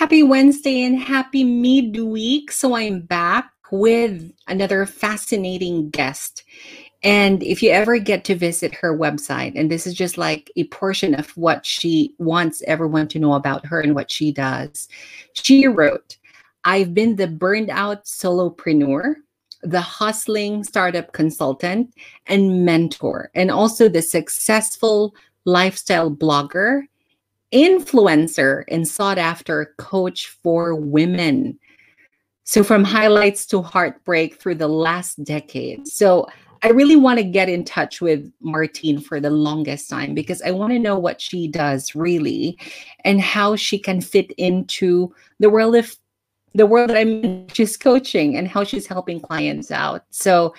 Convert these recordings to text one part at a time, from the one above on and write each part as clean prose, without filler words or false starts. Happy Wednesday and happy midweek. So I'm back with another fascinating guest. And if you ever get to visit her website, and this is just like a portion of what she wants everyone to know about her and what she does. She wrote, I've been the burned out solopreneur, the hustling startup consultant and mentor, and also the successful lifestyle blogger, influencer, and sought after coach for women. So from highlights to heartbreak through the last decade. So I really want to get in touch with Martine for the longest time because I want to know what she does really and how she can fit into the world that I'm in, which is coaching, and how she's helping clients out. So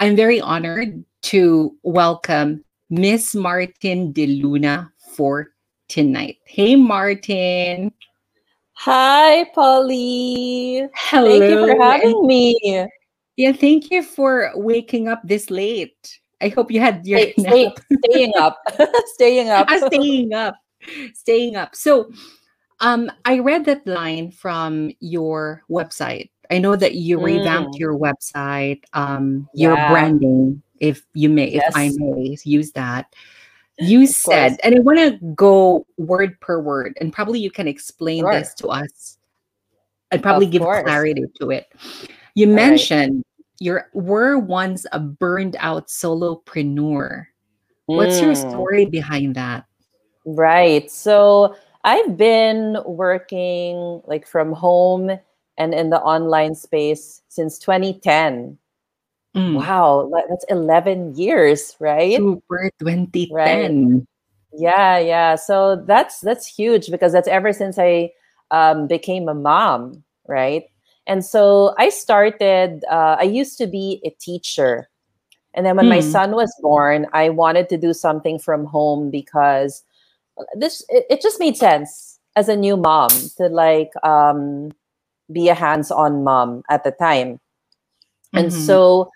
I'm very honored to welcome Miss Martine De Luna for tonight. Hey, Martine. Hi, Polly. Hello. Thank you for having me. Yeah, thank you for waking up this late. I hope you had your nap. Staying up. So I read that line from your website. I know that you revamped your website, your branding, if I may use that. You said, and I want to go word per word, and probably you can explain this to us and probably give clarity to it. You mentioned you were once a burned out solopreneur. What's your story behind that? Right. So I've been working like from home and in the online space since 2010. Wow, that's 11 years, right? Super 2010. Right. Yeah. So that's huge because that's ever since I became a mom, right? And so I started, I used to be a teacher. And then when my son was born, I wanted to do something from home because it just made sense as a new mom to like be a hands-on mom at the time. And so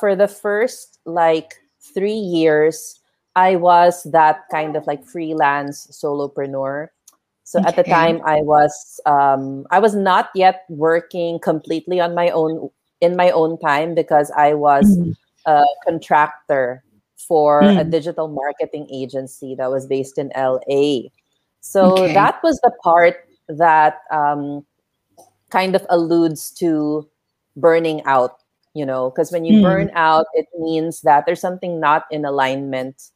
for the first like 3 years, I was that kind of like freelance solopreneur. So at the time I was not yet working completely on my own in my own time because I was a contractor for a digital marketing agency that was based in LA. So that was the part that kind of alludes to burning out, you know, because when you burn out, it means that there's something not in alignment,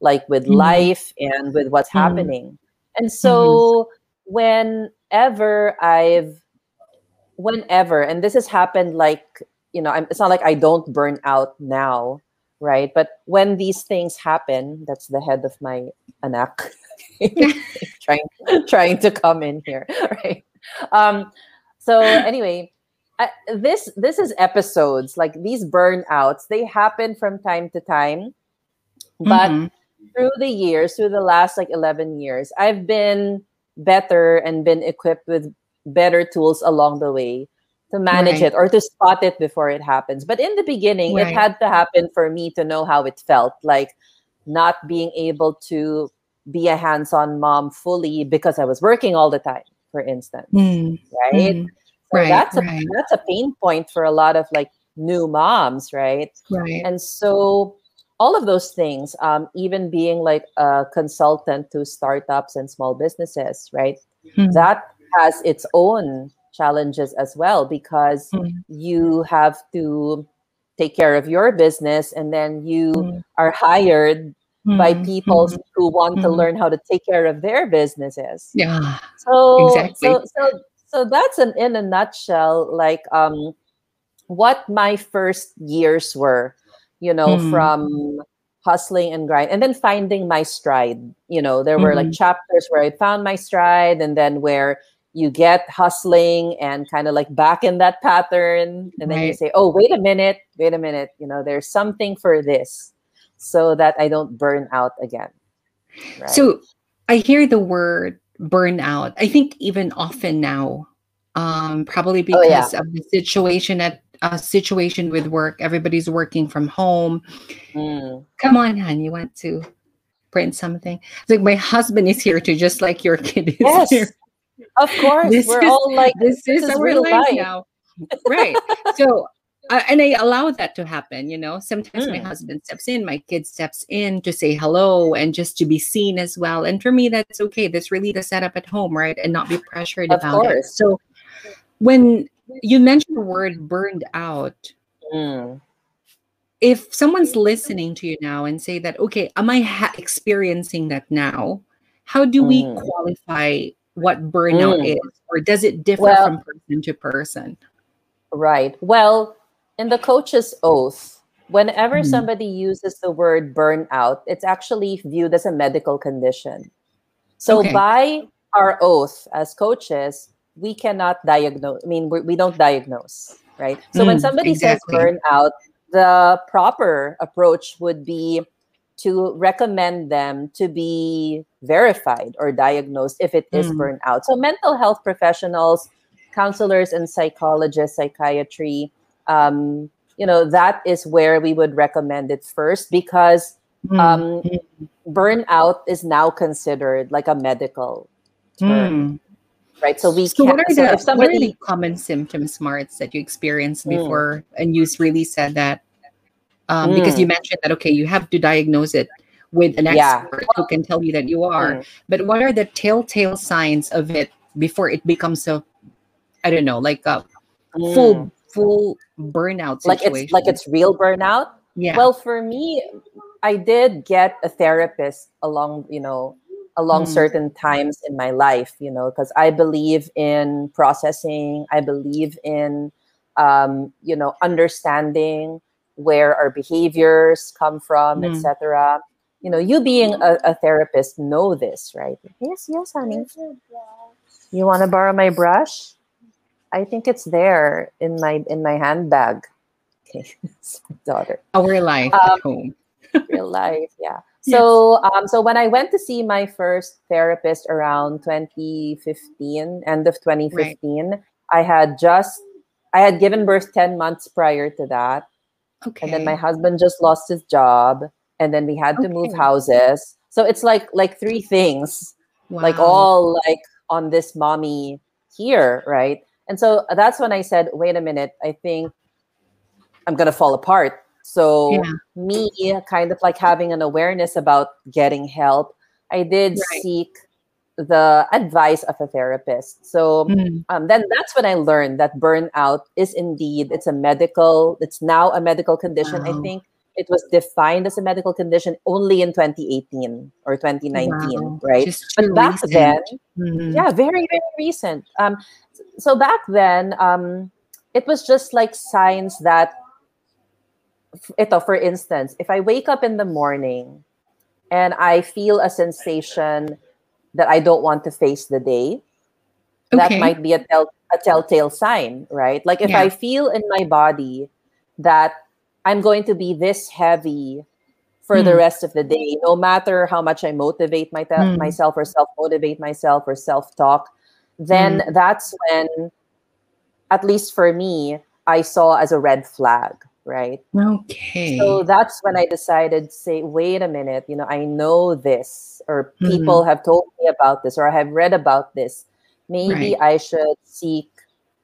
like with life and with what's happening. And so whenever, and this has happened, like, you know, it's not like I don't burn out now, right? But when these things happen, that's the head of my anak trying to come in here, right? So anyway, this is episodes, like these burnouts, they happen from time to time, but through the years, through the last like 11 years, I've been better and been equipped with better tools along the way to manage it or to spot it before it happens. But in the beginning, it had to happen for me to know how it felt, like not being able to be a hands-on mom fully because I was working all the time, for instance, right? So that's a pain point for a lot of like new moms, right? And so all of those things, even being like a consultant to startups and small businesses, right? That has its own challenges as well because you have to take care of your business and then you are hired by people who want to learn how to take care of their businesses. Yeah, So that's in a nutshell, like what my first years were, you know, from hustling and grind and then finding my stride. You know, there were like chapters where I found my stride and then where you get hustling and kind of like back in that pattern. And then you say, oh, wait a minute. You know, there's something for this so that I don't burn out again. Right? So I hear the word burnout. I think even often now, probably because of the situation situation with work. Everybody's working from home. Come on, hon, you want to print something? It's like my husband is here too, just like your kid is here. Of course, we're all like, this is our real life now. Right. So, and I allow that to happen, you know. Sometimes my husband steps in, my kid steps in to say hello and just to be seen as well. And for me, that's okay. That's really the setup at home, right? And not be pressured about it. So when you mentioned the word burned out, if someone's listening to you now and say that, okay, am I experiencing that now? How do we qualify what burnout is? Or does it differ from person to person? Right. Well, in the coach's oath, whenever somebody uses the word burnout, it's actually viewed as a medical condition. So by our oath as coaches, we cannot diagnose. I mean, we don't diagnose, right? So when somebody says burnout, the proper approach would be to recommend them to be verified or diagnosed if it is burnout. So mental health professionals, counselors and psychologists, psychiatry, you know, that is where we would recommend it first, because burnout is now considered like a medical term. Right. So we what are the common symptoms, Marts, that you experienced before? And you really said that because you mentioned that, okay, you have to diagnose it with an expert who can tell you that you are. But what are the telltale signs of it before it becomes a, I don't know, like a full burnout situation? Like it's real burnout? Yeah. Well, for me, I did get a therapist along certain times in my life, you know, because I believe in processing. I believe in, you know, understanding where our behaviors come from, etc. You know, you being a therapist know this, right? Yes, honey. You want to borrow my brush? I think it's there in my handbag. Okay, daughter. Our life at home. Real life, yeah. So, so when I went to see my first therapist around 2015, end of 2015, I had given birth 10 months prior to that. Okay. And then my husband just lost his job, and then we had to move houses. So it's like three things, like all like on this mommy here, right? And so that's when I said, wait a minute, I think I'm going to fall apart. So me kind of like having an awareness about getting help, I did seek the advice of a therapist. So then that's when I learned that burnout is indeed, it's now a medical condition. Wow. I think it was defined as a medical condition only in 2018 or 2019, right? But back recent. Then, very, very recent. So back then, it was just like signs that, for instance, if I wake up in the morning and I feel a sensation that I don't want to face the day, that might be a telltale sign, right? Like if I feel in my body that I'm going to be this heavy for the rest of the day, no matter how much I motivate myself or self-motivate myself or self-talk, then that's when, at least for me, I saw as a red flag. Right. Okay. So that's when I decided to say, wait a minute, you know, I know this, or people have told me about this, or I have read about this. Maybe I should seek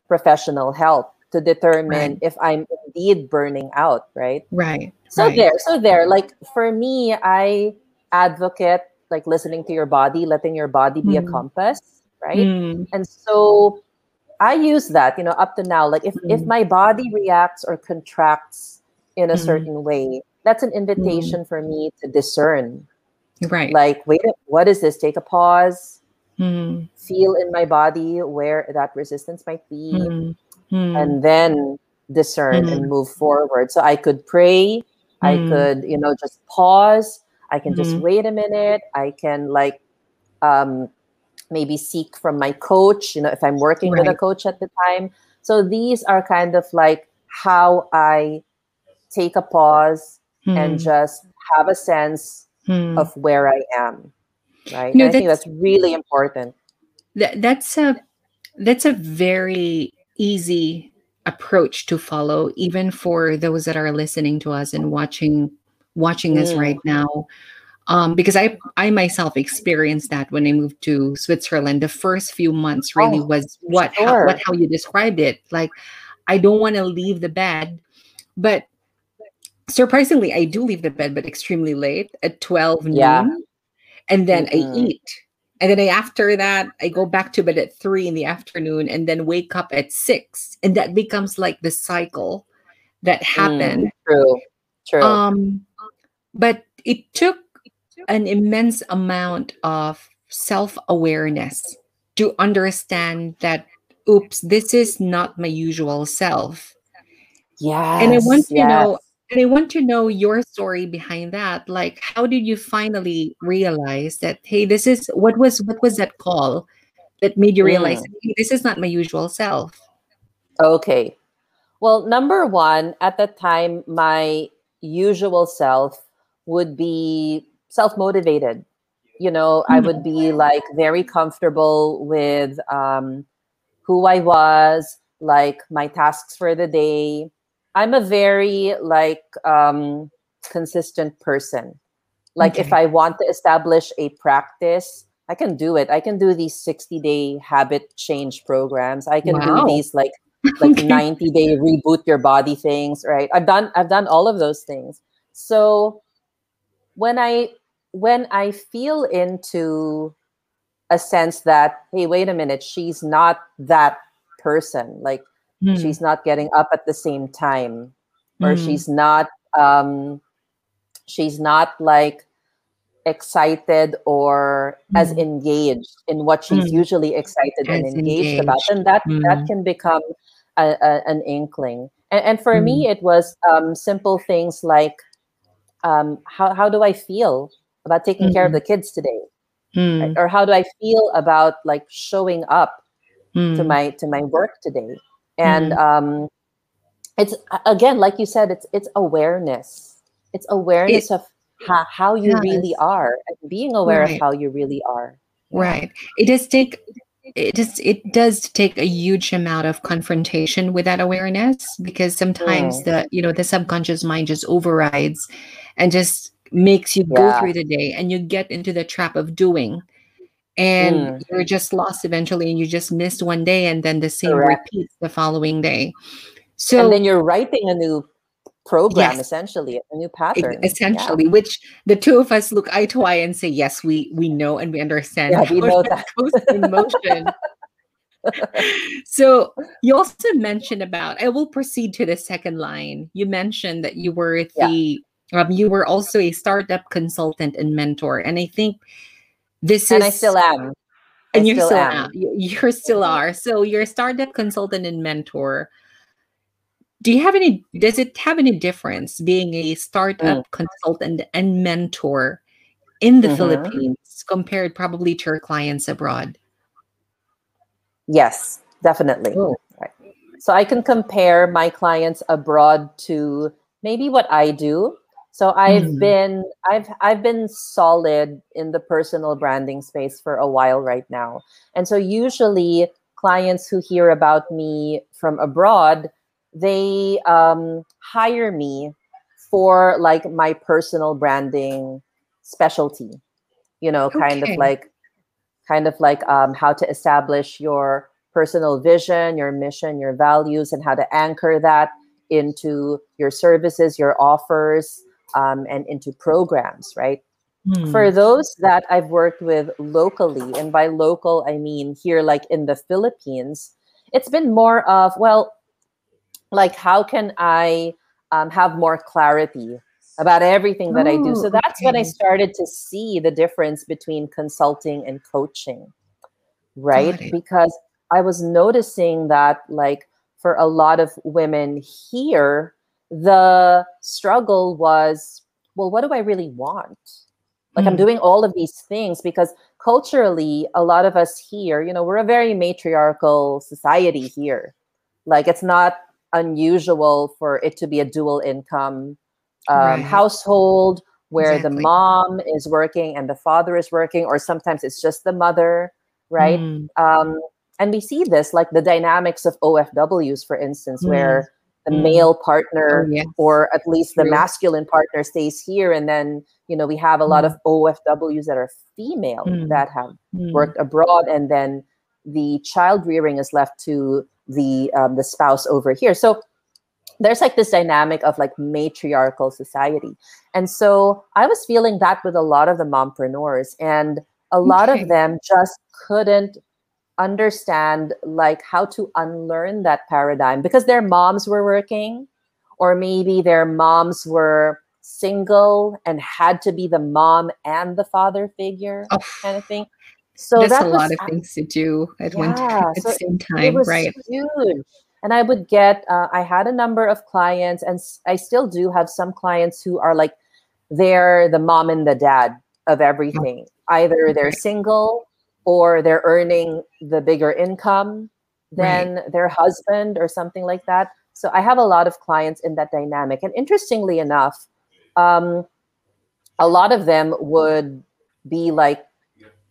professional help to determine if I'm indeed burning out. Right. Right. So like for me, I advocate like listening to your body, letting your body be a compass. Right. And so I use that, you know, up to now, like if my body reacts or contracts in a certain way, that's an invitation for me to discern. Right. Like, wait, what is this? Take a pause, feel in my body where that resistance might be, and then discern and move forward. So I could pray. I could, you know, just pause. I can just wait a minute. I can like, maybe seek from my coach, you know, if I'm working with a coach at the time. So these are kind of like how I take a pause and just have a sense of where I am, right? No, and I think that's really important. That's a very easy approach to follow, even for those that are listening to us and watching us right now. Because I myself experienced that when I moved to Switzerland. The first few months really was how you described it. Like, I don't want to leave the bed, but surprisingly, I do leave the bed, but extremely late at 12 noon. Yeah. And then I eat. And then after that, I go back to bed at 3 p.m. and then wake up at 6. And that becomes like the cycle that happened. True. But it took an immense amount of self-awareness to understand that, oops, this is not my usual self. Yeah. And I want to know, and I want to know your story behind that. Like, how did you finally realize that, hey, this is, what was that call that made you realize, hey, this is not my usual self? Okay. Well, number one, at that time, my usual self would be self-motivated. You know, I would be like very comfortable with who I was, like my tasks for the day. I'm a very like consistent person. Like if I want to establish a practice, I can do it. I can do these 60-day habit change programs. I can do these like 90-day reboot your body things, right? I've done all of those things. So when I feel into a sense that, hey, wait a minute, she's not that person. Like she's not getting up at the same time, or she's not like excited or as engaged in what she's usually excited and engaged about. And that can become an inkling. And for me, it was simple things like, how do I feel about taking care of the kids today? Right? Or how do I feel about like showing up to my work today? And it's, again, like you said, it's awareness. It's awareness of how you really are, and being aware of how you really are. Right. It does take a huge amount of confrontation with that awareness, because sometimes the subconscious mind just overrides and just makes you go through the day, and you get into the trap of doing, and you're just lost eventually, and you just missed one day, and then the same repeats the following day. So, and then you're writing a new program, essentially a new pattern, which the two of us look eye to eye and say, yes, we know and we understand. Yeah, we know that goes in motion. So you also mentioned about, I will proceed to the second line. You mentioned that you were you were also a startup consultant and mentor, and I think this and is. And I still am. And you still am. You still are. So you're a startup consultant and mentor. Does it have any difference being a startup consultant and mentor in the Philippines compared probably to your clients abroad? Yes, definitely. Oh. Right. So I can compare my clients abroad to maybe what I do. So I've been solid in the personal branding space for a while right now. And so usually clients who hear about me from abroad, they hire me for like my personal branding specialty, you know, kind of like how to establish your personal vision, your mission, your values, and how to anchor that into your services, your offers, and into programs, right? For those that I've worked with locally, and by local, I mean here, like in the Philippines, it's been more of, well, like, how can I have more clarity about everything that I do? So that's when I started to see the difference between consulting and coaching, right? Because I was noticing that, like, for a lot of women here, the struggle was, well, what do I really want? Like, I'm doing all of these things because culturally, a lot of us here, you know, we're a very matriarchal society here. Like, it's not unusual for it to be a dual income household where the mom is working and the father is working, or sometimes it's just the mother, right? And we see this, like the dynamics of OFWs, for instance, where the male partner or at least the masculine partner stays here. And then, you know, we have a lot of OFWs that are female that have worked abroad. And then the child rearing is left to the spouse over here. So there's like this dynamic of like matriarchal society. And so I was feeling that with a lot of the mompreneurs, and a lot of them just couldn't understand like how to unlearn that paradigm, because their moms were working, or maybe their moms were single and had to be the mom and the father figure kind of thing. So that's a lot of things to do at one time, at the same time, right? Huge. And I would get, I had a number of clients, and I still do have some clients who are like, they're the mom and the dad of everything. Either they're single or they're earning the bigger income than their husband or something like that. So I have a lot of clients in that dynamic. And interestingly enough, a lot of them would be like,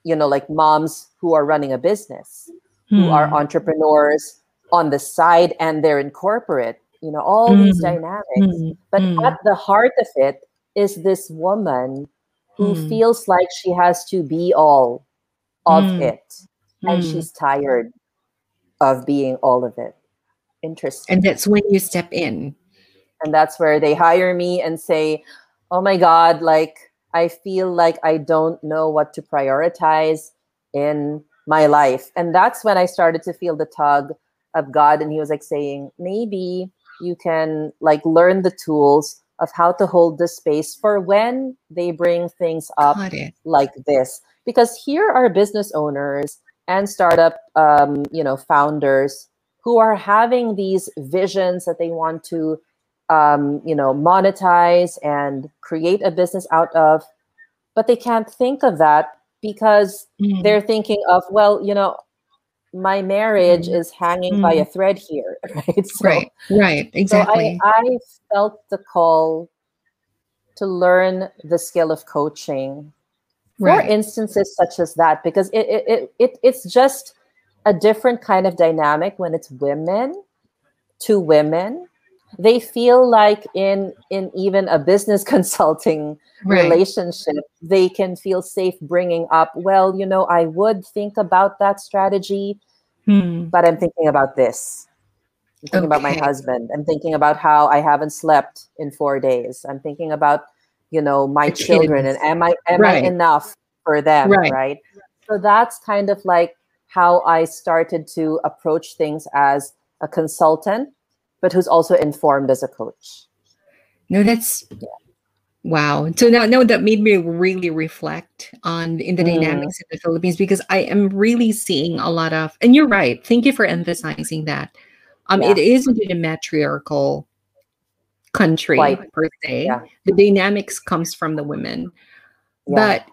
you know, like moms who are running a business, who are entrepreneurs on the side, and they're in corporate, you know, all these dynamics. But at the heart of it is this woman who feels like she has to be all of it. And she's tired of being all of it. Interesting. And that's when you step in. And that's where they hire me and say, oh my God, like, I feel like I don't know what to prioritize in my life. And that's when I started to feel the tug of God. And he was like saying, maybe you can like learn the tools of how to hold the space for when they bring things up like this. Because here are business owners and startup you know, founders who are having these visions that they want to you know, monetize and create a business out of, but they can't think of that because they're thinking of, well, you know, my marriage is hanging by a thread here, right? So, right, exactly. So I felt the call to learn the skill of coaching for instances such as that, because it's just a different kind of dynamic when it's women to women. They feel like in even a business consulting relationship, they can feel safe bringing up, well, you know, I would think about that strategy, but I'm thinking about this. I'm thinking about my husband. I'm thinking about how I haven't slept in 4 days. I'm thinking about, you know, my children and am I enough for them, right? So that's kind of like how I started to approach things as a consultant, but who's also informed as a coach. No, that's, wow. So now that made me really reflect on in the dynamics in the Philippines, because I am really seeing a lot of, and you're right, thank you for emphasizing that. It isn't a matriarchal country per se. Yeah. The dynamics comes from the women. Yeah. But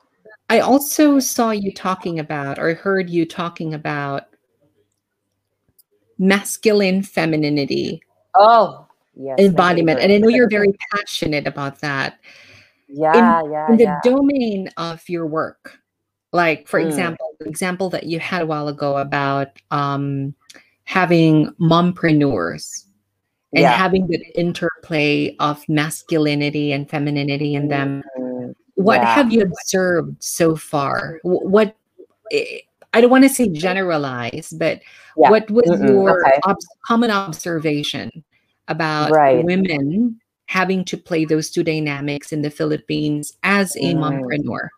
I also saw you talking about, or heard you talking about, masculine femininity. Oh, yes, embodiment. And I know you're very passionate about that. Yeah, in the domain of your work. Like, for example, the example that you had a while ago about having mompreneurs and having the interplay of masculinity and femininity in them. What have you observed so far? What, I don't want to say generalize, but what was your common observation about women having to play those two dynamics in the Philippines as a mompreneur?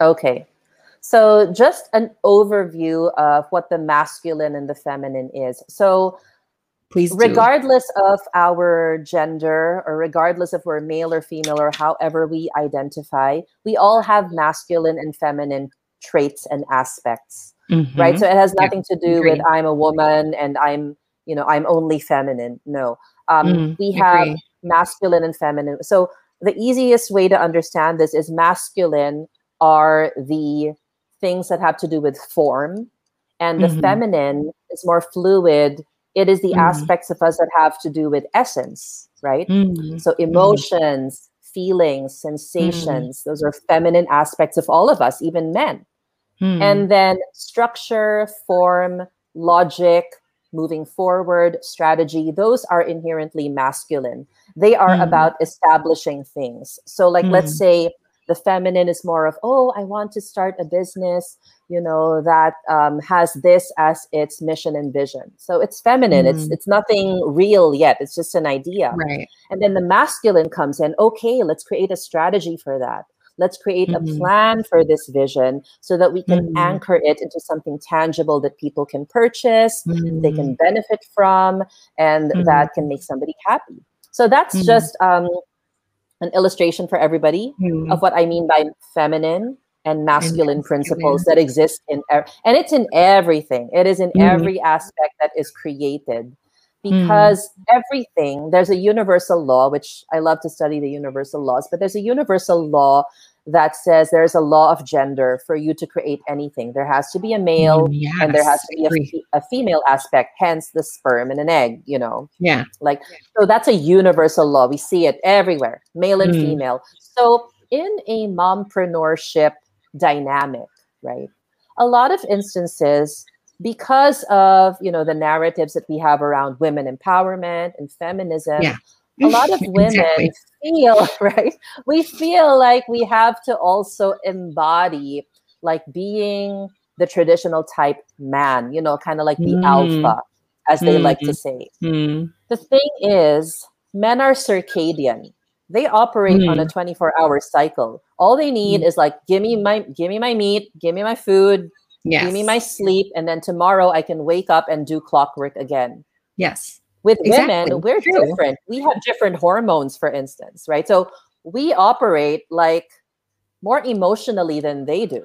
Okay. So just an overview of what the masculine and the feminine is. So please, regardless of our gender, or regardless if we're male or female, or however we identify, we all have masculine and feminine traits and aspects, right? So it has nothing to do with I'm a woman and I'm, you know, I'm only feminine. No, we have masculine and feminine. So the easiest way to understand this is masculine are the things that have to do with form, and the feminine is more fluid. It is the aspects of us that have to do with essence, right? So emotions, feelings, sensations, those are feminine aspects of all of us, even men. And then structure, form, logic, moving forward, strategy, those are inherently masculine. They are about establishing things. So like, let's say the feminine is more of, oh, I want to start a business, you know, that has this as its mission and vision. So it's feminine. It's nothing real yet. It's just an idea. Right. And then the masculine comes in, okay, let's create a strategy for that. Let's create a plan for this vision so that we can anchor it into something tangible that people can purchase, they can benefit from, and that can make somebody happy. So that's just an illustration for everybody of what I mean by feminine and masculine principles that exist in, and it's in everything. It is in every aspect that is created. Because everything, there's a universal law, which I love to study the universal laws, but there's a universal law that says there's a law of gender for you to create anything. There has to be a male and there has to be a female aspect, hence the sperm and an egg, you know. Yeah. Like, so that's a universal law. We see it everywhere, male and female. So in a mompreneurship dynamic, right, a lot of instances, because of, you know, the narratives that we have around women empowerment and feminism, a lot of women feel, right? We feel like we have to also embody, like, being the traditional type man, you know, kind of like the alpha, as they like to say. The thing is, men are circadian. They operate on a 24-hour cycle. All they need is like, give me my meat, give me my food, give me my sleep, and then tomorrow I can wake up and do clockwork again. Yes. With women, we're different. We have different hormones, for instance, right? So we operate like more emotionally than they do.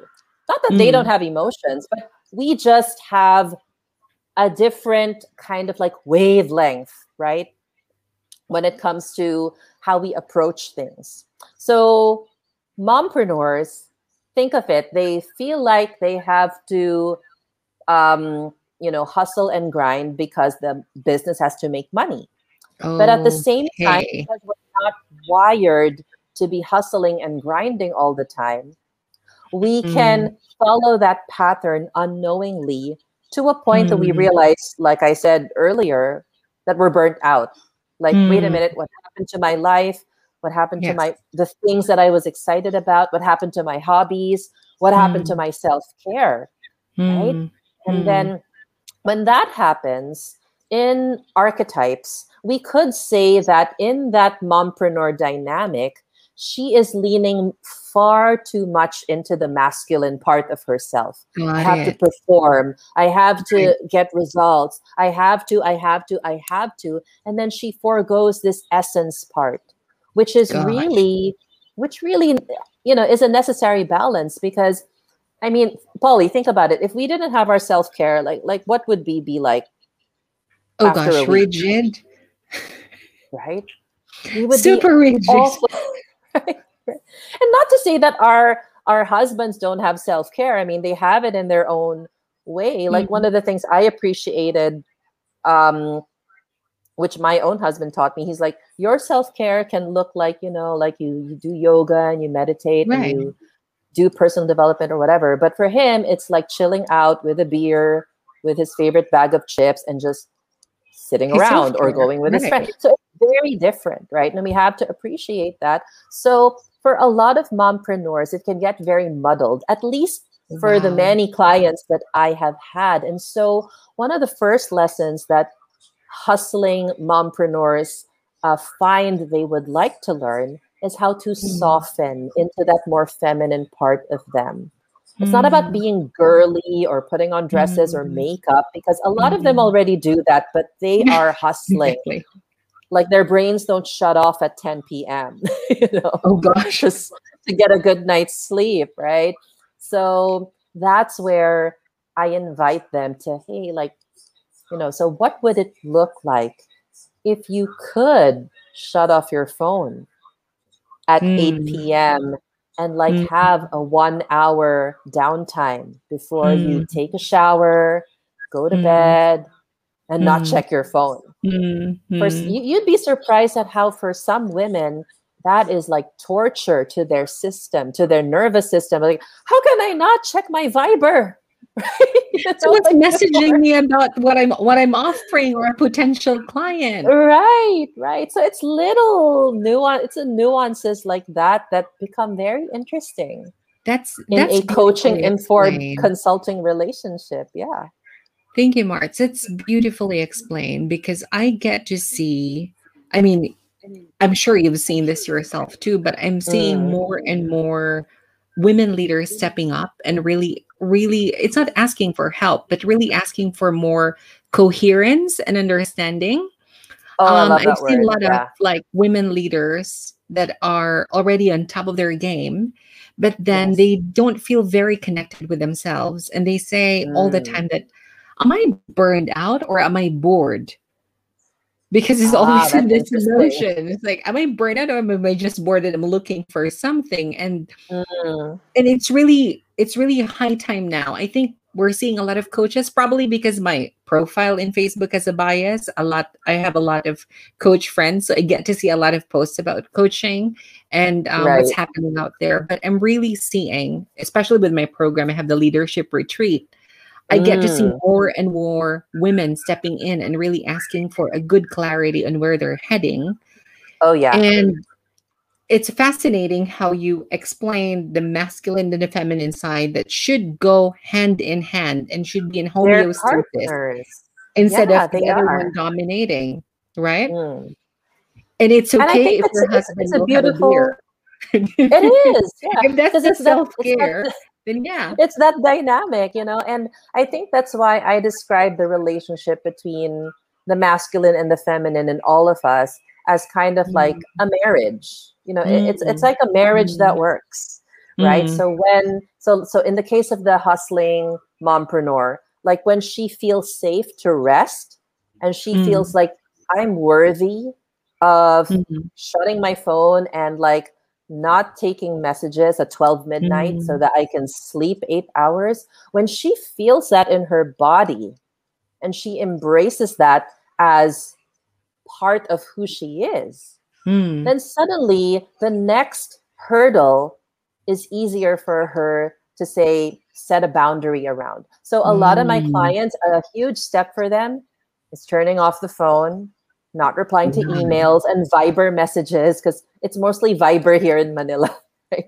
Not that they don't have emotions, but we just have a different kind of like wavelength, right? When it comes to how we approach things. So mompreneurs, think of it, they feel like they have to, you know, hustle and grind because the business has to make money. Okay. But at the same time, because we're not wired to be hustling and grinding all the time, we can follow that pattern unknowingly to a point that we realize, like I said earlier, that we're burnt out. Like, wait a minute, what happened to my life? What happened to the things that I was excited about? What happened to my hobbies? What happened to my self-care? Right? And then when that happens in archetypes, we could say that in that mompreneur dynamic, she is leaning far too much into the masculine part of herself. Got I have to perform. I have to get results. I have to. And then she forgoes this essence part, which is really, you know, is a necessary balance. Because, I mean, Polly, think about it. If we didn't have our self-care, like what would we be like? Oh gosh, rigid. Right? We would super rigid. Awful, right? And not to say that our husbands don't have self-care. I mean, they have it in their own way. Like one of the things I appreciated, which my own husband taught me. He's like, your self-care can look like, you know, like you do yoga and you meditate and you do personal development or whatever. But for him, it's like chilling out with a beer, with his favorite bag of chips, and just sitting around or going with his friend. So it's very different, right? And we have to appreciate that. So for a lot of mompreneurs, it can get very muddled, at least for the many clients that I have had. And so one of the first lessons that hustling mompreneurs find they would like to learn is how to soften into that more feminine part of them. It's not about being girly or putting on dresses or makeup, because a lot of them already do that, but they are hustling. Like their brains don't shut off at 10 p.m. you know, just to get a good night's sleep, right? So that's where I invite them to, hey, like, you know, so what would it look like if you could shut off your phone at 8 p.m. and like have a 1 hour downtime before you take a shower, go to bed, and not check your phone? You'd be surprised at how for some women that is like torture to their system, to their nervous system. Like, how can I not check my Viber? Right? So it's messaging me about what I'm offering or a potential client. Right, right. So it's little nuance. It's a nuances like that become very interesting. That's a coaching informed consulting relationship. Yeah. Thank you, Martz. It's beautifully explained because I get to see, I mean, I'm sure you've seen this yourself too, but I'm seeing more and more women leaders stepping up and really, really, it's not asking for help, but really asking for more coherence and understanding. Oh, I love that I've seen word. A lot of like women leaders that are already on top of their game, but then they don't feel very connected with themselves. And they say all the time that, am I burned out or am I bored? Because it's always in this notion. It's like, am I burned out or am I just bored and I'm looking for something? And it's really high time now. I think we're seeing a lot of coaches, probably because my profile in Facebook has a bias. I have a lot of coach friends, so I get to see a lot of posts about coaching and what's happening out there. But I'm really seeing, especially with my program, I have the leadership retreat. I get to see more and more women stepping in and really asking for a good clarity on where they're heading. Oh, yeah. And it's fascinating how you explain the masculine and the feminine side that should go hand in hand and should be in homeostasis instead of the other one dominating, right? And it's okay if your husband will have a beer. It is. Yeah. If that's the self-care. Then it's that dynamic, you know, and I think that's why I describe the relationship between the masculine and the feminine in all of us as kind of like a marriage, you know, it's like a marriage that works, right? So so in the case of the hustling mompreneur, like when she feels safe to rest and she feels like I'm worthy of shutting my phone and like not taking messages at 12 midnight so that I can sleep 8 hours. When she feels that in her body and she embraces that as part of who she is, then suddenly the next hurdle is easier for her to say, set a boundary around. So a lot of my clients, a huge step for them is turning off the phone, not replying to emails and Viber messages, because it's mostly Viber here in Manila, right?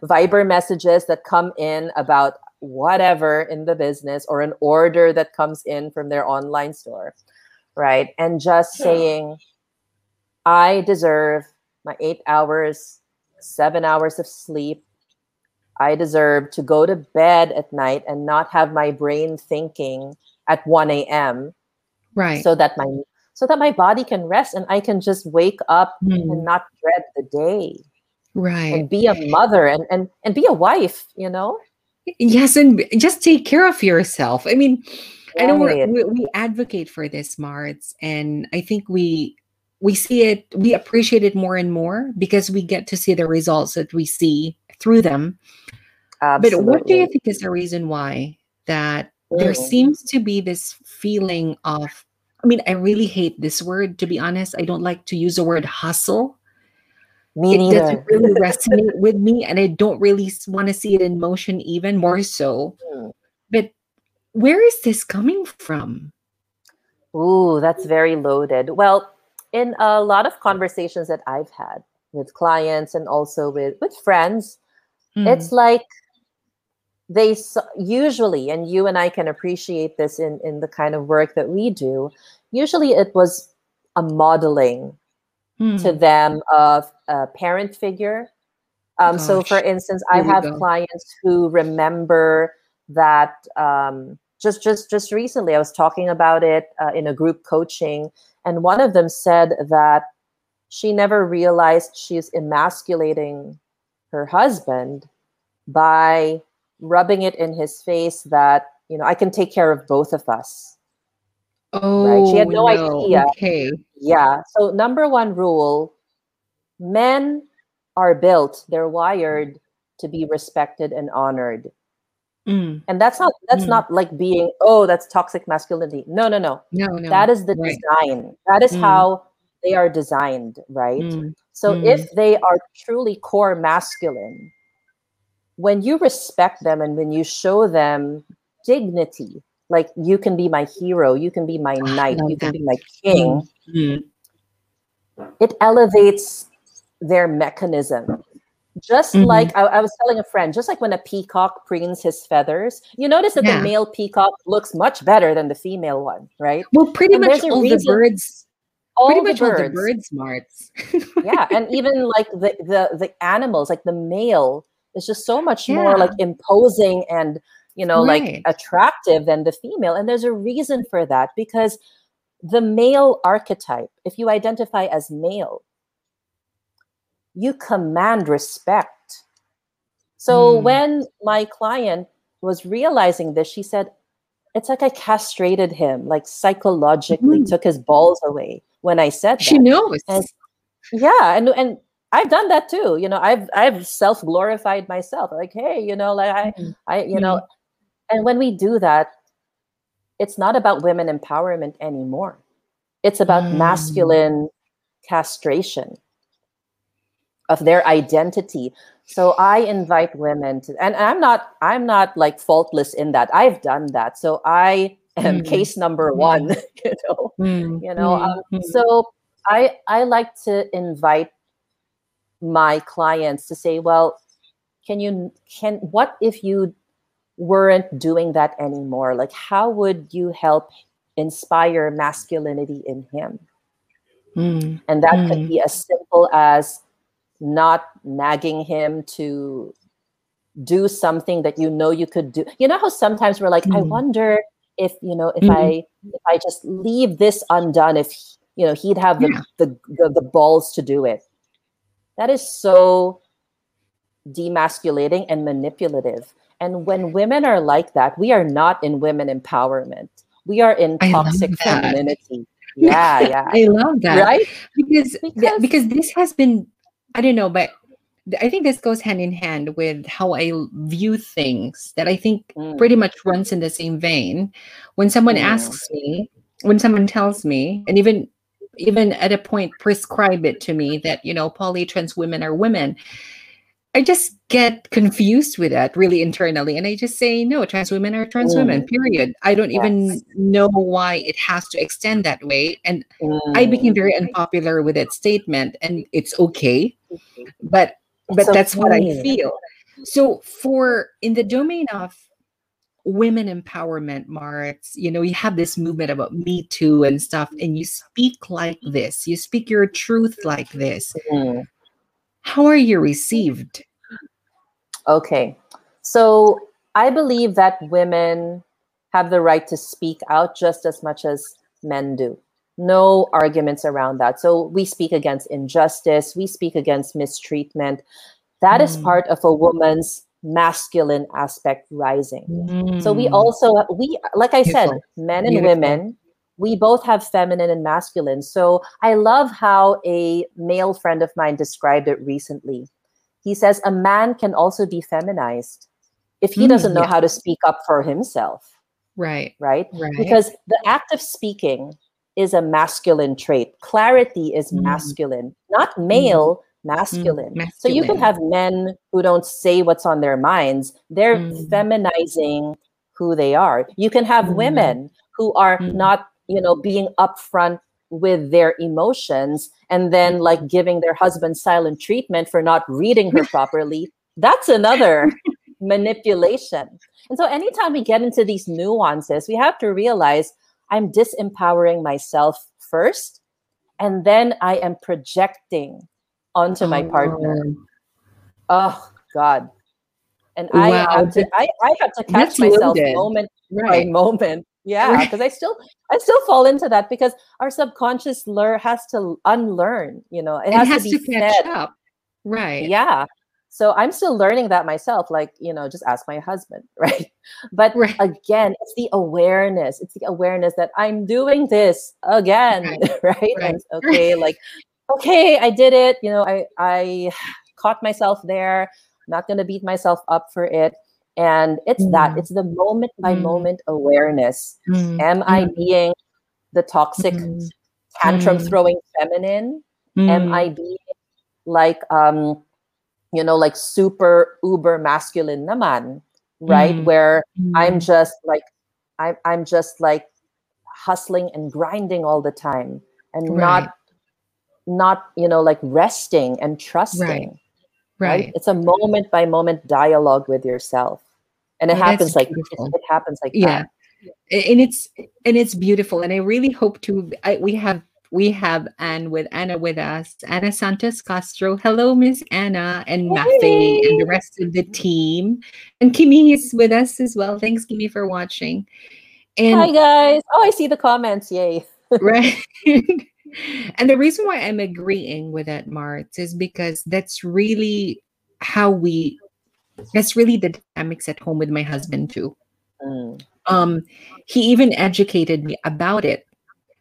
Viber messages that come in about whatever in the business or an order that comes in from their online store, right? And just saying, I deserve my 8 hours, 7 hours of sleep. I deserve to go to bed at night and not have my brain thinking at 1 a.m. Right. So that my body can rest and I can just wake up and not dread the day. Right. And be a mother and be a wife, you know? Yes. And just take care of yourself. I mean, I know we advocate for this, Martz. And I think we see it, we appreciate it more and more because we get to see the results that we see through them. Absolutely. But what do you think is the reason why that there seems to be this feeling of, I mean, I really hate this word, to be honest. I don't like to use the word hustle. It doesn't really resonate with me, and I don't really want to see it in motion even more so. But where is this coming from? Ooh, that's very loaded. Well, in a lot of conversations that I've had with clients and also with friends, it's like they usually, and you and I can appreciate this in the kind of work that we do, usually it was a modeling to them of a parent figure. So for instance, I have clients who remember that just recently I was talking about it in a group coaching, and one of them said that she never realized she's emasculating her husband by rubbing it in his face that, you know, I can take care of both of us. Oh, right? She had no idea. Okay. Yeah. So number one rule, men are built, they're wired to be respected and honored. And that's not like being, oh, that's toxic masculinity. No. That is the design. That is how they are designed, right? So if they are truly core masculine, when you respect them and when you show them dignity, like, you can be my hero, you can be my knight, you can be my king, it elevates their mechanism. Just like, I was telling a friend, just like when a peacock preens his feathers, you notice that the male peacock looks much better than the female one, right? Well, pretty much all the birds... All the bird smarts. Yeah, and even like the animals, like the male is just so much more like imposing and, you know, like attractive than the female. And there's a reason for that, because the male archetype, if you identify as male, you command respect. So when my client was realizing this, she said, it's like I castrated him, like psychologically took his balls away when I said that. She knows. And, yeah. And I've done that too. You know, I've self-glorified myself. Like, hey, you know, like I, you know, and when we do that, it's not about women empowerment anymore. It's about masculine castration of their identity. So I invite women to, and I'm not like faultless in that. I've done that. So I am case number one, you know, so I like to invite my clients to say, well, what if you weren't doing that anymore? Like, how would you help inspire masculinity in him? And that could be as simple as not nagging him to do something that you know you could do. You know how sometimes we're like, I wonder if, you know, if I just leave this undone, if, you know, he'd have the balls to do it. That is so demasculating and manipulative. And when women are like that, we are not in women empowerment. We are in toxic femininity. Yeah, yeah. I love that. Right? Because this has been, I don't know, but I think this goes hand in hand with how I view things, that I think pretty much runs in the same vein. When someone asks me, when someone tells me, and even at a point prescribe it to me that, you know, poly-trans women are women, I just get confused with that really internally. And I just say, no, trans women are trans women, period. I don't even know why it has to extend that way. And I became very unpopular with that statement, and it's okay. But that's what I feel. So for, in the domain of women empowerment, Marts, you know, you have this movement about Me Too and stuff, and you speak like this, you speak your truth like this. How are you received? Okay. So I believe that women have the right to speak out just as much as men do. No arguments around that. So we speak against injustice. We speak against mistreatment. That is part of a woman's masculine aspect rising. So we also, like I said, men and women, we both have feminine and masculine. So I love how a male friend of mine described it recently. He says, a man can also be feminized if he doesn't know how to speak up for himself. Right. Because the act of speaking is a masculine trait. Clarity is masculine, not male, masculine. So you can have men who don't say what's on their minds. They're feminizing who they are. You can have women who are not, you know, being upfront with their emotions and then like giving their husband silent treatment for not reading her properly. That's another manipulation. And so anytime we get into these nuances, we have to realize I'm disempowering myself first, and then I am projecting onto my partner. Oh, God. And I have to catch myself moment by moment. Yeah, because I still fall into that, because our subconscious has to unlearn, you know, it has to be catch up. Right. Yeah. So I'm still learning that myself, like, you know, just ask my husband, right? But again, it's the awareness. It's the awareness that I'm doing this again, right? Okay, like, okay, I did it. You know, I caught myself there. I'm not going to beat myself up for it. And it's it's the moment by moment awareness. Am I being the toxic tantrum throwing feminine? Am I being like you know, like super uber masculine naman, right? Mm-hmm. Where I'm just like hustling and grinding all the time and not, you know, like resting and trusting. Right. It's a moment by moment dialogue with yourself. And it happens like beautiful. It happens like that. And it's beautiful. And I really hope we have Anna with us, Anna Santos Castro. Hello, Miss Anna and Mafe and the rest of the team. And Kimi is with us as well. Thanks, Kimi, for watching. And hi, guys. Oh, I see the comments. Yay. Right. And the reason why I'm agreeing with that, Martz, is because that's really the dynamics at home with my husband, too. Mm. He even educated me about it.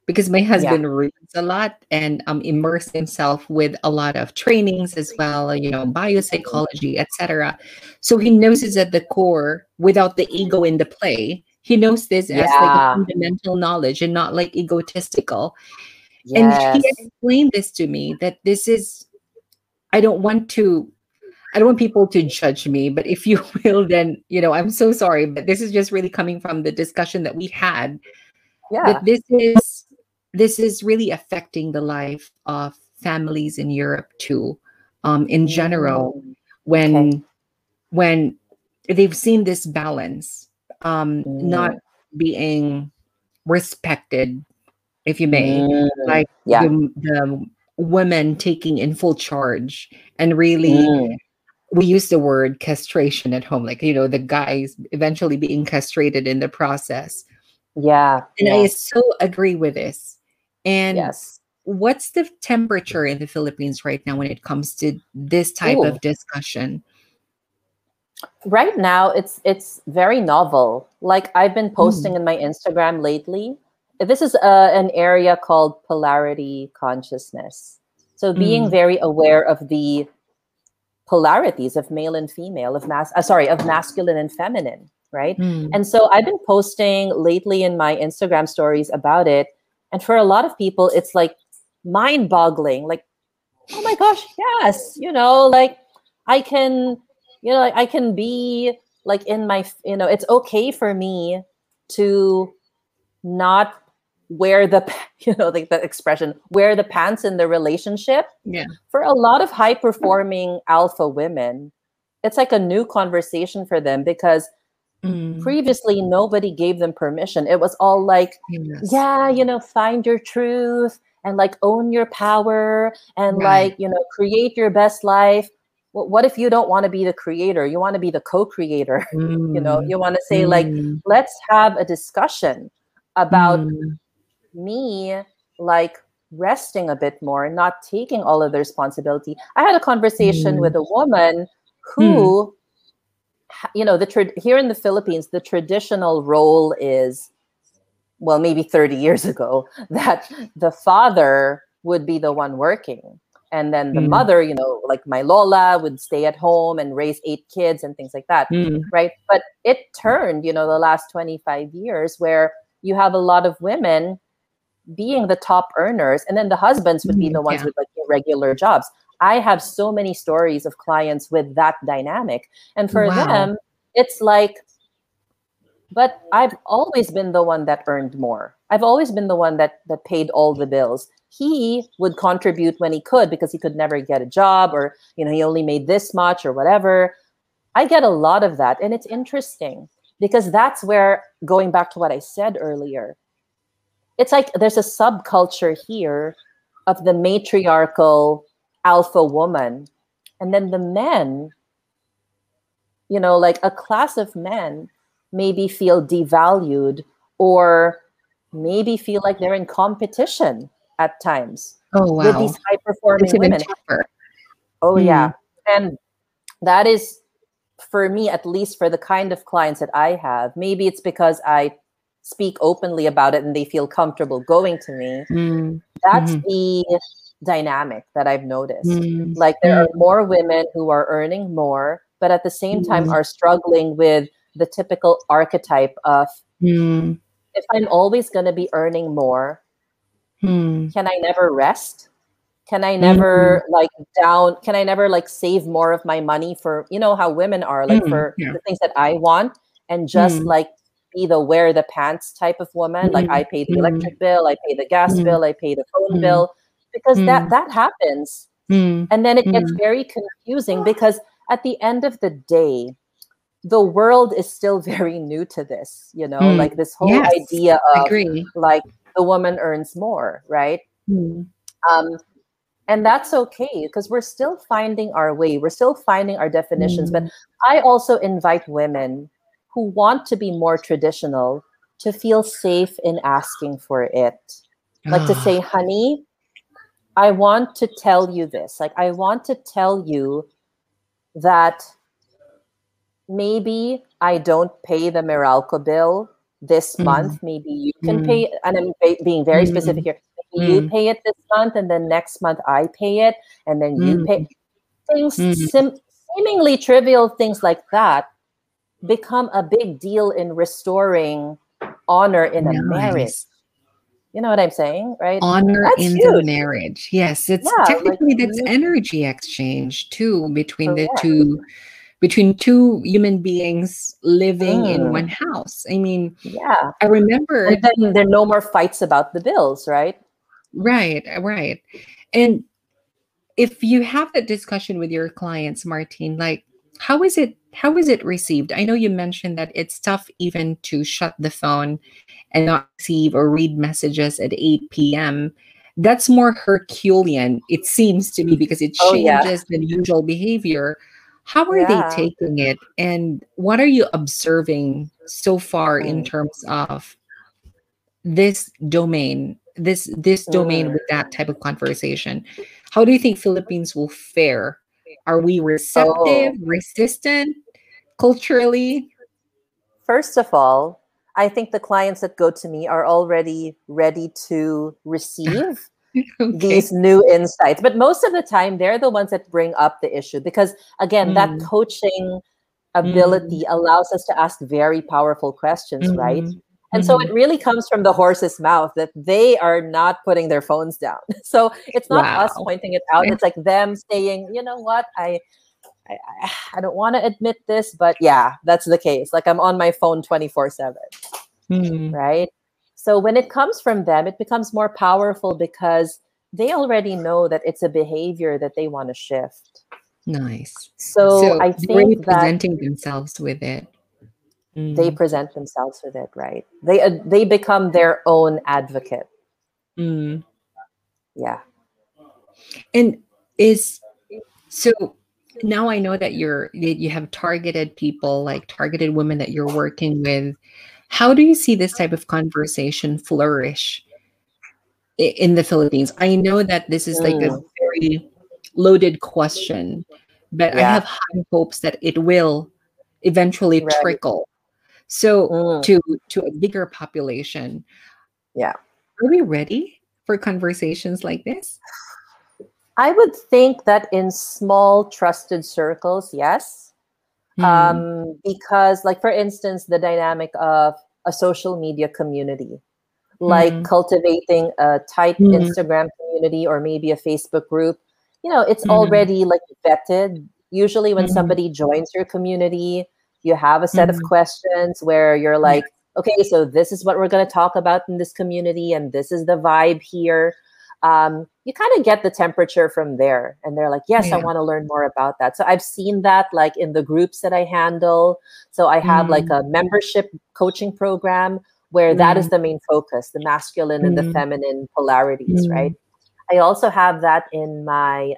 Because my husband reads a lot and immersed himself with a lot of trainings as well, you know, biopsychology, etc. So he knows this at the core without the ego in the play. He knows this as like a fundamental knowledge and not like egotistical. Yes. And he explained this to me that I don't want people to judge me, but if you will, then, you know, I'm so sorry, but this is just really coming from the discussion that we had. Yeah. That this is really affecting the life of families in Europe too, in general, when they've seen this balance not being respected, if you may, like the women taking in full charge and really. We use the word castration at home, like, you know, the guys eventually being castrated in the process. Yeah. And I so agree with this. And what's the temperature in the Philippines right now when it comes to this type of discussion? Right now, it's very novel. Like, I've been posting in my Instagram lately. This is an area called polarity consciousness. So being very aware of the polarities of male and female, of masculine and feminine, right? And so I've been posting lately in my Instagram stories about it. And for a lot of people, it's like mind-boggling. Like, oh my gosh, yes. You know, like I can be like in my, you know, it's okay for me to not wear the, you know, like the expression, wear the pants in the relationship. Yeah. For a lot of high-performing alpha women, it's like a new conversation for them because previously nobody gave them permission. It was all like, you know, find your truth and like own your power and like, you know, create your best life. Well, what if you don't want to be the creator? You want to be the co-creator. You know, you want to say like, let's have a discussion about me like resting a bit more and not taking all of the responsibility. I had a conversation with a woman who, you know, here in the Philippines, the traditional role is, well, maybe 30 years ago, that the father would be the one working. And then the mother, you know, like my Lola would stay at home and raise 8 kids and things like that, right? But it turned, you know, the last 25 years where you have a lot of women being the top earners, and then the husbands would be the ones with like regular jobs. I have so many stories of clients with that dynamic. And for them, it's like, but I've always been the one that earned more. I've always been the one that paid all the bills. He would contribute when he could because he could never get a job, or, you know, he only made this much or whatever. I get a lot of that. And it's interesting because that's where, going back to what I said earlier, it's like there's a subculture here of the matriarchal alpha woman. And then the men, you know, like a class of men maybe feel devalued or maybe feel like they're in competition at times with these high-performing women. And that is, for me, at least for the kind of clients that I have, maybe it's because I speak openly about it and they feel comfortable going to me. That's the dynamic that I've noticed. Like there are more women who are earning more, but at the same time are struggling with the typical archetype of, if I'm always going to be earning more, can I never rest? Can I never can I never like save more of my money for, you know, how women are like for the things that I want, and just like be the wear the pants type of woman. Like I pay the electric bill, I pay the gas bill, I pay the phone bill, because that happens. And then it gets very confusing, because at the end of the day, the world is still very new to this, you know, like this whole idea of like the woman earns more, right? And that's okay, because we're still finding our way. We're still finding our definitions. But I also invite women who want to be more traditional to feel safe in asking for it. Like to say, honey, I want to tell you this. Like, I want to tell you that maybe I don't pay the Meralco bill this month. Maybe you can pay it. And I'm being very specific here. You pay it this month, and then next month I pay it, and then you pay things. Seemingly trivial things like that become a big deal in restoring honor in a marriage. You know what I'm saying, right? Honor that's in huge. The marriage. Yes, it's technically like, that's energy exchange too between the two. Between two human beings living in one house. I mean, I remember. And then there are no more fights about the bills, right? Right, right. And if you have that discussion with your clients, Martine, like, how is it received? I know you mentioned that it's tough even to shut the phone and not receive or read messages at 8 p.m. That's more Herculean, it seems to me, because it changes the usual behavior. How are they taking it, and what are you observing so far in terms of this domain with that type of conversation? How do you think Philippines will fare? Are we receptive, resistant culturally? First of all, I think the clients that go to me are already ready to receive these new insights. But most of the time, they're the ones that bring up the issue, because again, that coaching ability allows us to ask very powerful questions, right? And so it really comes from the horse's mouth that they are not putting their phones down. So it's not us pointing it out. It's like them saying, you know what, I don't want to admit this, but yeah, that's the case. Like, I'm on my phone 24/7, right? So when it comes from them, it becomes more powerful, because they already know that it's a behavior that they want to shift. Nice. So I think really that presenting themselves with it. They present themselves with it, right? They become their own advocate. Yeah. And now I know that you have targeted people, like targeted women that you're working with. How do you see this type of conversation flourish in the Philippines? I know that this is like a very loaded question, but I have high hopes that it will eventually trickle. So to a bigger population. Yeah. Are we ready for conversations like this? I would think that in small trusted circles, yes. Because like, for instance, the dynamic of a social media community, like cultivating a tight Instagram community or maybe a Facebook group, you know, it's already like vetted. Usually when somebody joins your community, you have a set of questions where you're like, okay, so this is what we're going to talk about in this community, and this is the vibe here. You kind of get the temperature from there, and they're like, yes, I want to learn more about that. So I've seen that like in the groups that I handle. So I have like a membership coaching program where that is the main focus, the masculine and the feminine polarities, right? I also have that in my,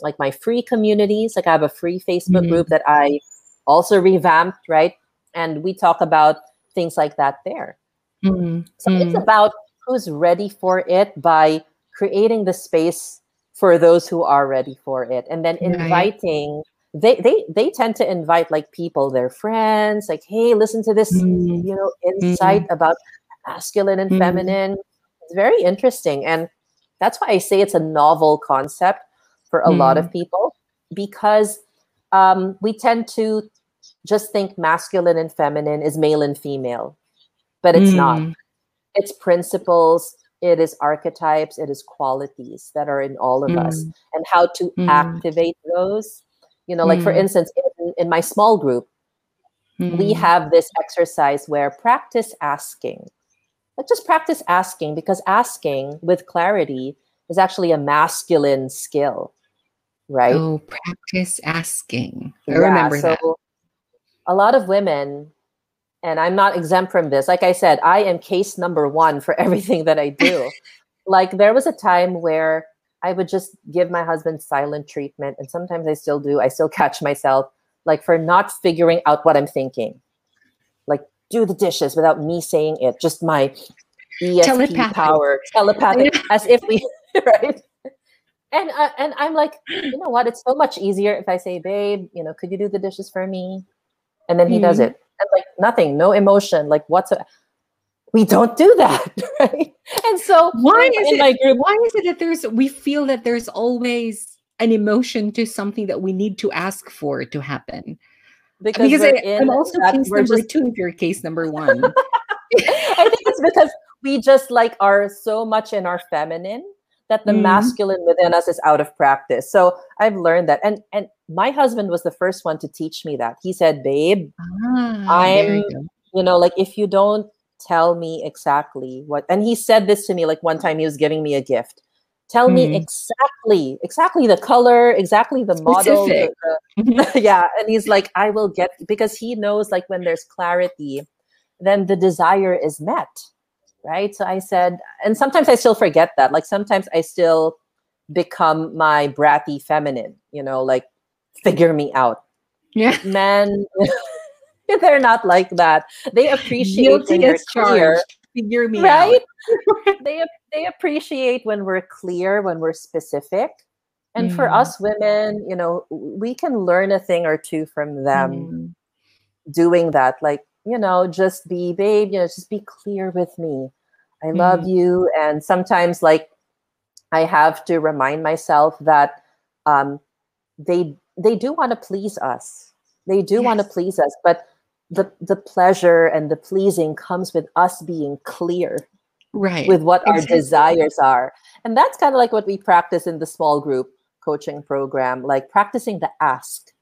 like my free communities. Like I have a free Facebook group that I also revamped, right? And we talk about things like that there. So it's about who's ready for it by creating the space for those who are ready for it. And then inviting, they tend to invite like people, their friends, like, hey, listen to this, you know, insight about masculine and feminine. It's very interesting. And that's why I say it's a novel concept for a lot of people, because we tend to just think masculine and feminine is male and female, but it's not. It's principles, It is archetypes, it is qualities that are in all of us, and how to activate those. You know, like for instance, in my small group, we have this exercise where practice asking. Like just practice asking, because asking with clarity is actually a masculine skill, right? Oh, practice asking. I remember that. A lot of women, and I'm not exempt from this. Like I said, I am case number one for everything that I do. Like there was a time where I would just give my husband silent treatment. And sometimes I still do. I still catch myself like for not figuring out what I'm thinking. Like do the dishes without me saying it. Just my ESP telepathic power, as if we, right? And I'm like, you know what? It's so much easier if I say, babe, you know, could you do the dishes for me? And then he does it. And like nothing, no emotion. Like we don't do that, right? And so why is it that we feel that there's always an emotion to something that we need to ask for to happen? Because I'm also case number two if you're case number one. I think it's because we just like are so much in our feminine that the masculine within us is out of practice. So I've learned that. And my husband was the first one to teach me that. He said, babe, you know, like if you don't tell me exactly what, and he said this to me, like one time he was giving me a gift. Tell me exactly the color, exactly the model. And he's like, I will get, because he knows like when there's clarity, then the desire is met. Right. So I said, and sometimes I still forget that. Like sometimes I still become my bratty feminine, you know, like figure me out. Yeah. Men, they're not like that. They appreciate when you're clear. Figure me out. Right? They appreciate when we're clear, when we're specific. And for us women, you know, we can learn a thing or two from them doing that. Like, you know, just be, babe, you know, just be clear with me. I love you. And sometimes like I have to remind myself that they do want to please us. They do want to please us, but the pleasure and the pleasing comes with us being clear with what our desires are. And that's kind of like what we practice in the small group coaching program, like practicing the ask.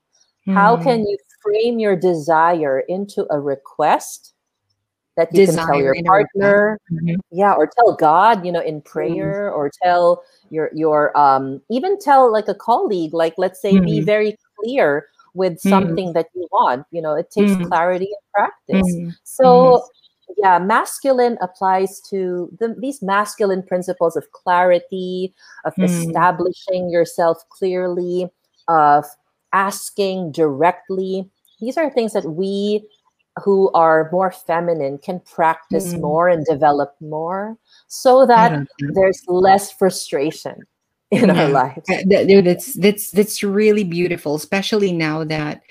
How can you frame your desire into a request that you can tell your partner, or tell God, you know, in prayer, or tell your even tell like a colleague, like let's say be very clear with something that you want. You know, it takes clarity and practice. So yeah, masculine applies to these masculine principles of clarity, of establishing yourself clearly, of asking directly. These are things that we who are more feminine can practice more and develop more so that there's less frustration in our lives. That's really beautiful, especially now that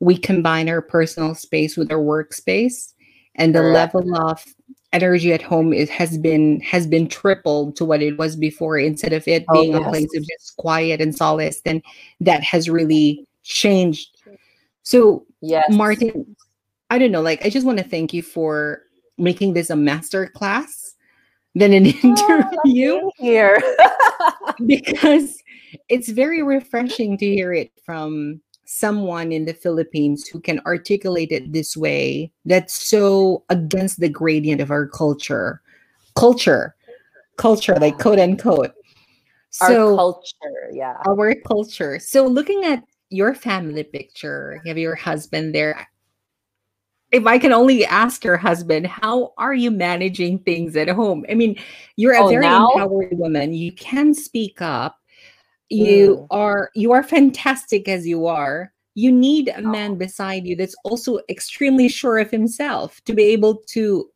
we combine our personal space with our workspace, and the level of energy at home has been tripled to what it was before. Instead of it being a place of just quiet and solace, then that has really changed. So Martine, I don't know, like I just want to thank you for making this a master class than an interview here. Because it's very refreshing to hear it from someone in the Philippines who can articulate it this way. That's so against the gradient of our culture, like quote unquote. So, our culture, our culture. So looking at your family picture, you have your husband there. If I can only ask your husband, how are you managing things at home? I mean, you're a very empowered woman. You can speak up. You are fantastic as you are. You need a man beside you that's also extremely sure of himself to be able to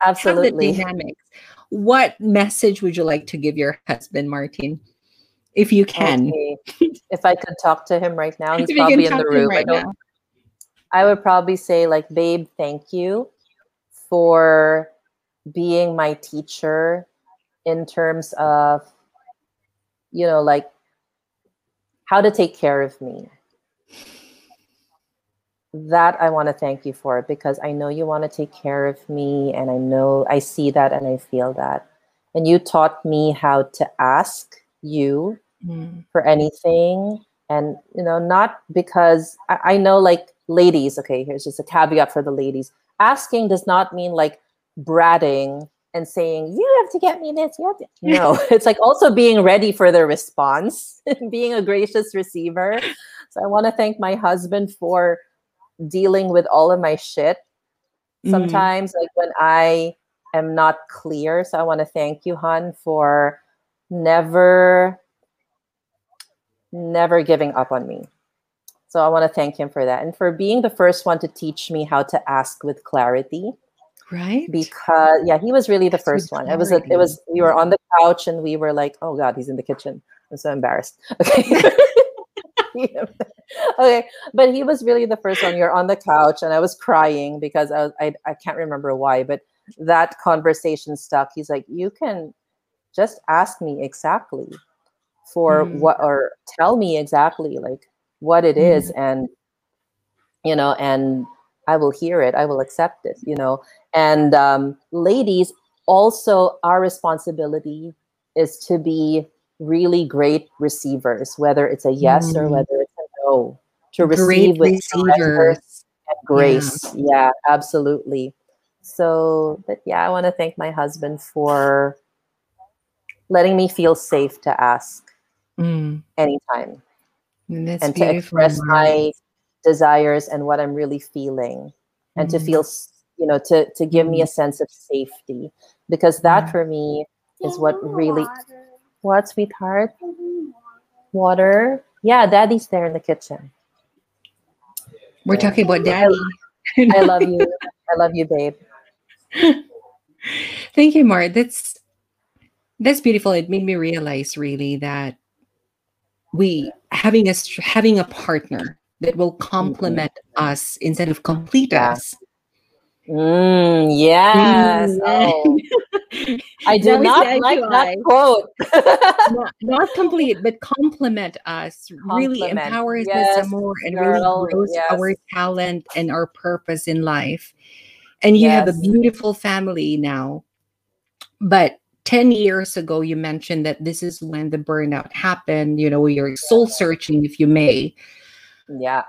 have the dynamics. What message would you like to give your husband, Martine, if you can? Okay. If I could talk to him right now, he's probably in the room. I would probably say, like, babe, thank you for being my teacher in terms of, you know, like how to take care of me. That I want to thank you for, because I know you want to take care of me, and I know I see that and I feel that. and you taught me how to ask you for anything. And, you know, not because I know, like, ladies, okay, here's just a caveat for the ladies. Asking does not mean like bratting and saying, you have to get me this. You have to. No, it's like also being ready for their response, being a gracious receiver. So I want to thank my husband for dealing with all of my shit. Sometimes like when I am not clear. So I want to thank you, hon, for never giving up on me. So I want to thank him for that. And for being the first one to teach me how to ask with clarity. Right. Because yeah, he was really the first one. It was, we were on the couch and we were like, oh God, he's in the kitchen. I'm so embarrassed. Okay. Okay. But he was really the first one. You're on the couch and I was crying because I can't remember why, but that conversation stuck. He's like, you can just ask me exactly for what, or tell me exactly like what it is. And, you know, and I will hear it. I will accept it, you know. And ladies, also our responsibility is to be really great receivers, whether it's a yes or whether it's a no, to receive great with grace and grace. Yeah, absolutely. So, but yeah, I want to thank my husband for letting me feel safe to ask anytime. And to express my desires and what I'm really feeling, and to feel, you know, to give me a sense of safety, because that for me is what really, what, sweetheart? Water? Yeah, daddy's there in the kitchen. We're talking about daddy. I love you. I love you, babe. Thank you, Mart. That's beautiful. It made me realize really that we having a partner that will complement us instead of complete us. Yes. Oh. I do not like that quote. not complete, but complement us. Really empowers us more and really grows our talent and our purpose in life. And you have a beautiful family now. But 10 years ago, you mentioned that this is when the burnout happened. You know, you're soul searching, if you may. Yeah.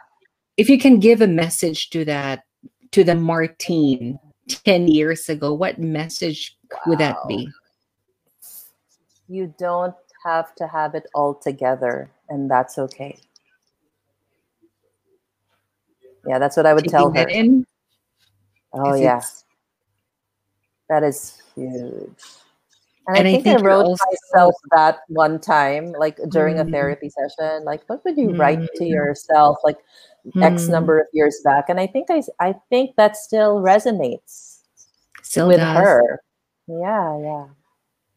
If you can give a message to that, to the Martine 10 years ago, what message would that be? You don't have to have it all together, and that's okay. Yeah, that's what I would tell her. Oh, yeah. That is huge. And I think I wrote myself that one time, like during a therapy session, like, what would you write to yourself, like X number of years back? And I think that still resonates with her. Yeah, yeah.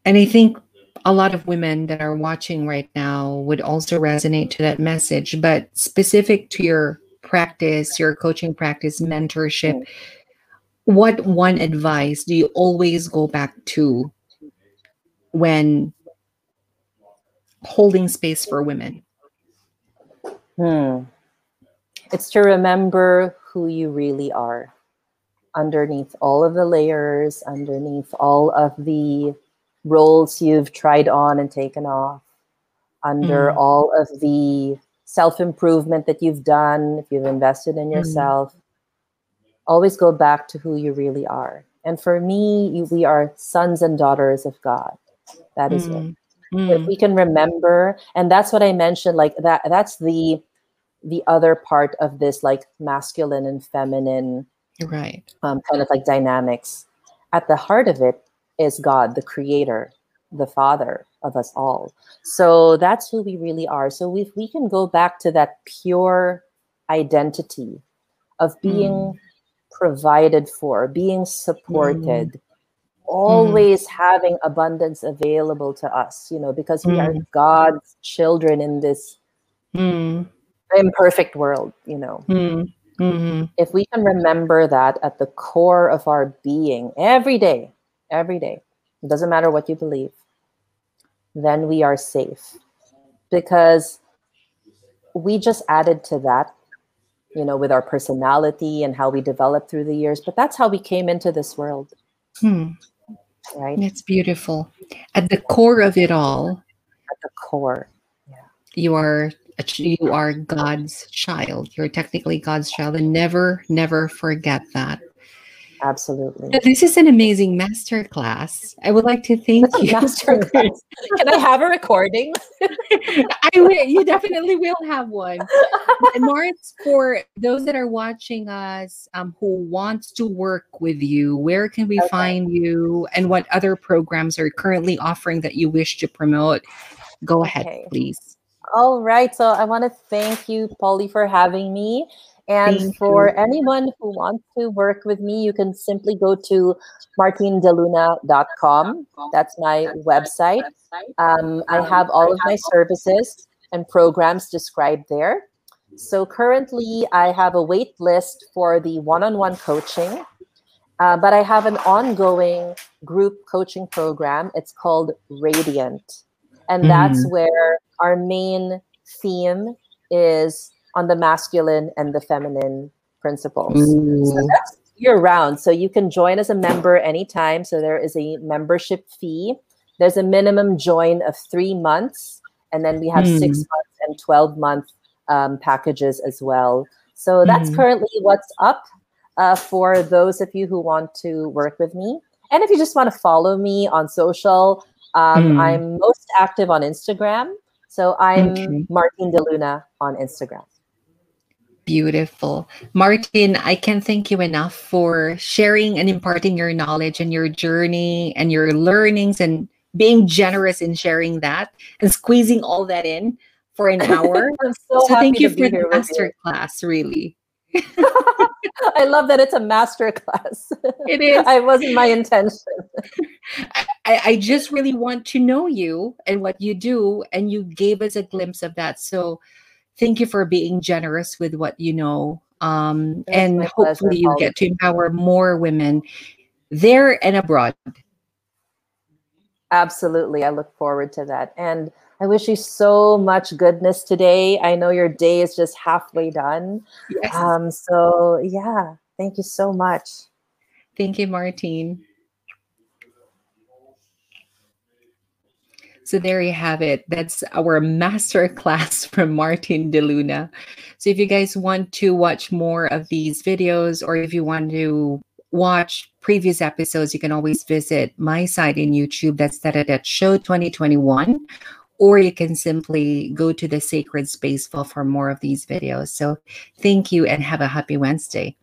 And I think a lot of women that are watching right now would also resonate to that message, but specific to your practice, your coaching practice, mentorship, what one advice do you always go back to when holding space for women? It's to remember who you really are underneath all of the layers, underneath all of the roles you've tried on and taken off, under all of the self-improvement that you've done, if you've invested in yourself. Always go back to who you really are. And for me, we are sons and daughters of God. That is it. If we can remember, and that's what I mentioned, like that's the other part of this, like masculine and feminine, right? Kind of like dynamics. At the heart of it is God, the creator, the father of us all. So that's who we really are. So if we can go back to that pure identity of being provided for, being supported, always having abundance available to us, you know, because we are God's children in this imperfect world, you know. If we can remember that at the core of our being every day, it doesn't matter what you believe, then we are safe, because we just added to that, you know, with our personality and how we developed through the years, but that's how we came into this world. right? That's beautiful. At the core of it all. At the core, yeah. You are God's child. You're technically God's child, and never, never forget that. Absolutely. Now, this is an amazing masterclass. I would like to thank you. Masterclass. Can I have a recording? I will. You definitely will have one. And Martine, for those that are watching us who wants to work with you, where can we find you, and what other programs are currently offering that you wish to promote? Go ahead, please. All right. So I want to thank you, Polly, for having me. And for anyone who wants to work with me, you can simply go to martinedeluna.com. That's my website. I have all of my services and programs described there. So currently, I have a wait list for the one-on-one coaching, but I have an ongoing group coaching program. It's called Radiant. And that's where our main theme is on the masculine and the feminine principles. So that's year round. So you can join as a member anytime. So there is a membership fee. There's a minimum join of 3 months. And then we have 6 months and 12-month packages as well. So that's currently what's up for those of you who want to work with me. And if you just want to follow me on social, I'm most active on Instagram. So I'm Martine De Luna on Instagram. Beautiful. Martine, I can't thank you enough for sharing and imparting your knowledge and your journey and your learnings, and being generous in sharing that and squeezing all that in for an hour. I'm so happy. Thank you for the masterclass, really. I love that it's a masterclass. It is. It wasn't my intention. I just really want to know you and what you do, and you gave us a glimpse of that. So thank you for being generous with what you know. And hopefully you get to empower more women there and abroad. Absolutely. I look forward to that. And I wish you so much goodness today. I know your day is just halfway done. Yes. So yeah, thank you so much. Thank you, Martine. So there you have it. That's our masterclass from Martine De Luna. So if you guys want to watch more of these videos, or if you want to watch previous episodes, you can always visit my site in YouTube. That's that Show 2021. Or you can simply go to the Sacred Space for more of these videos. So thank you, and have a happy Wednesday.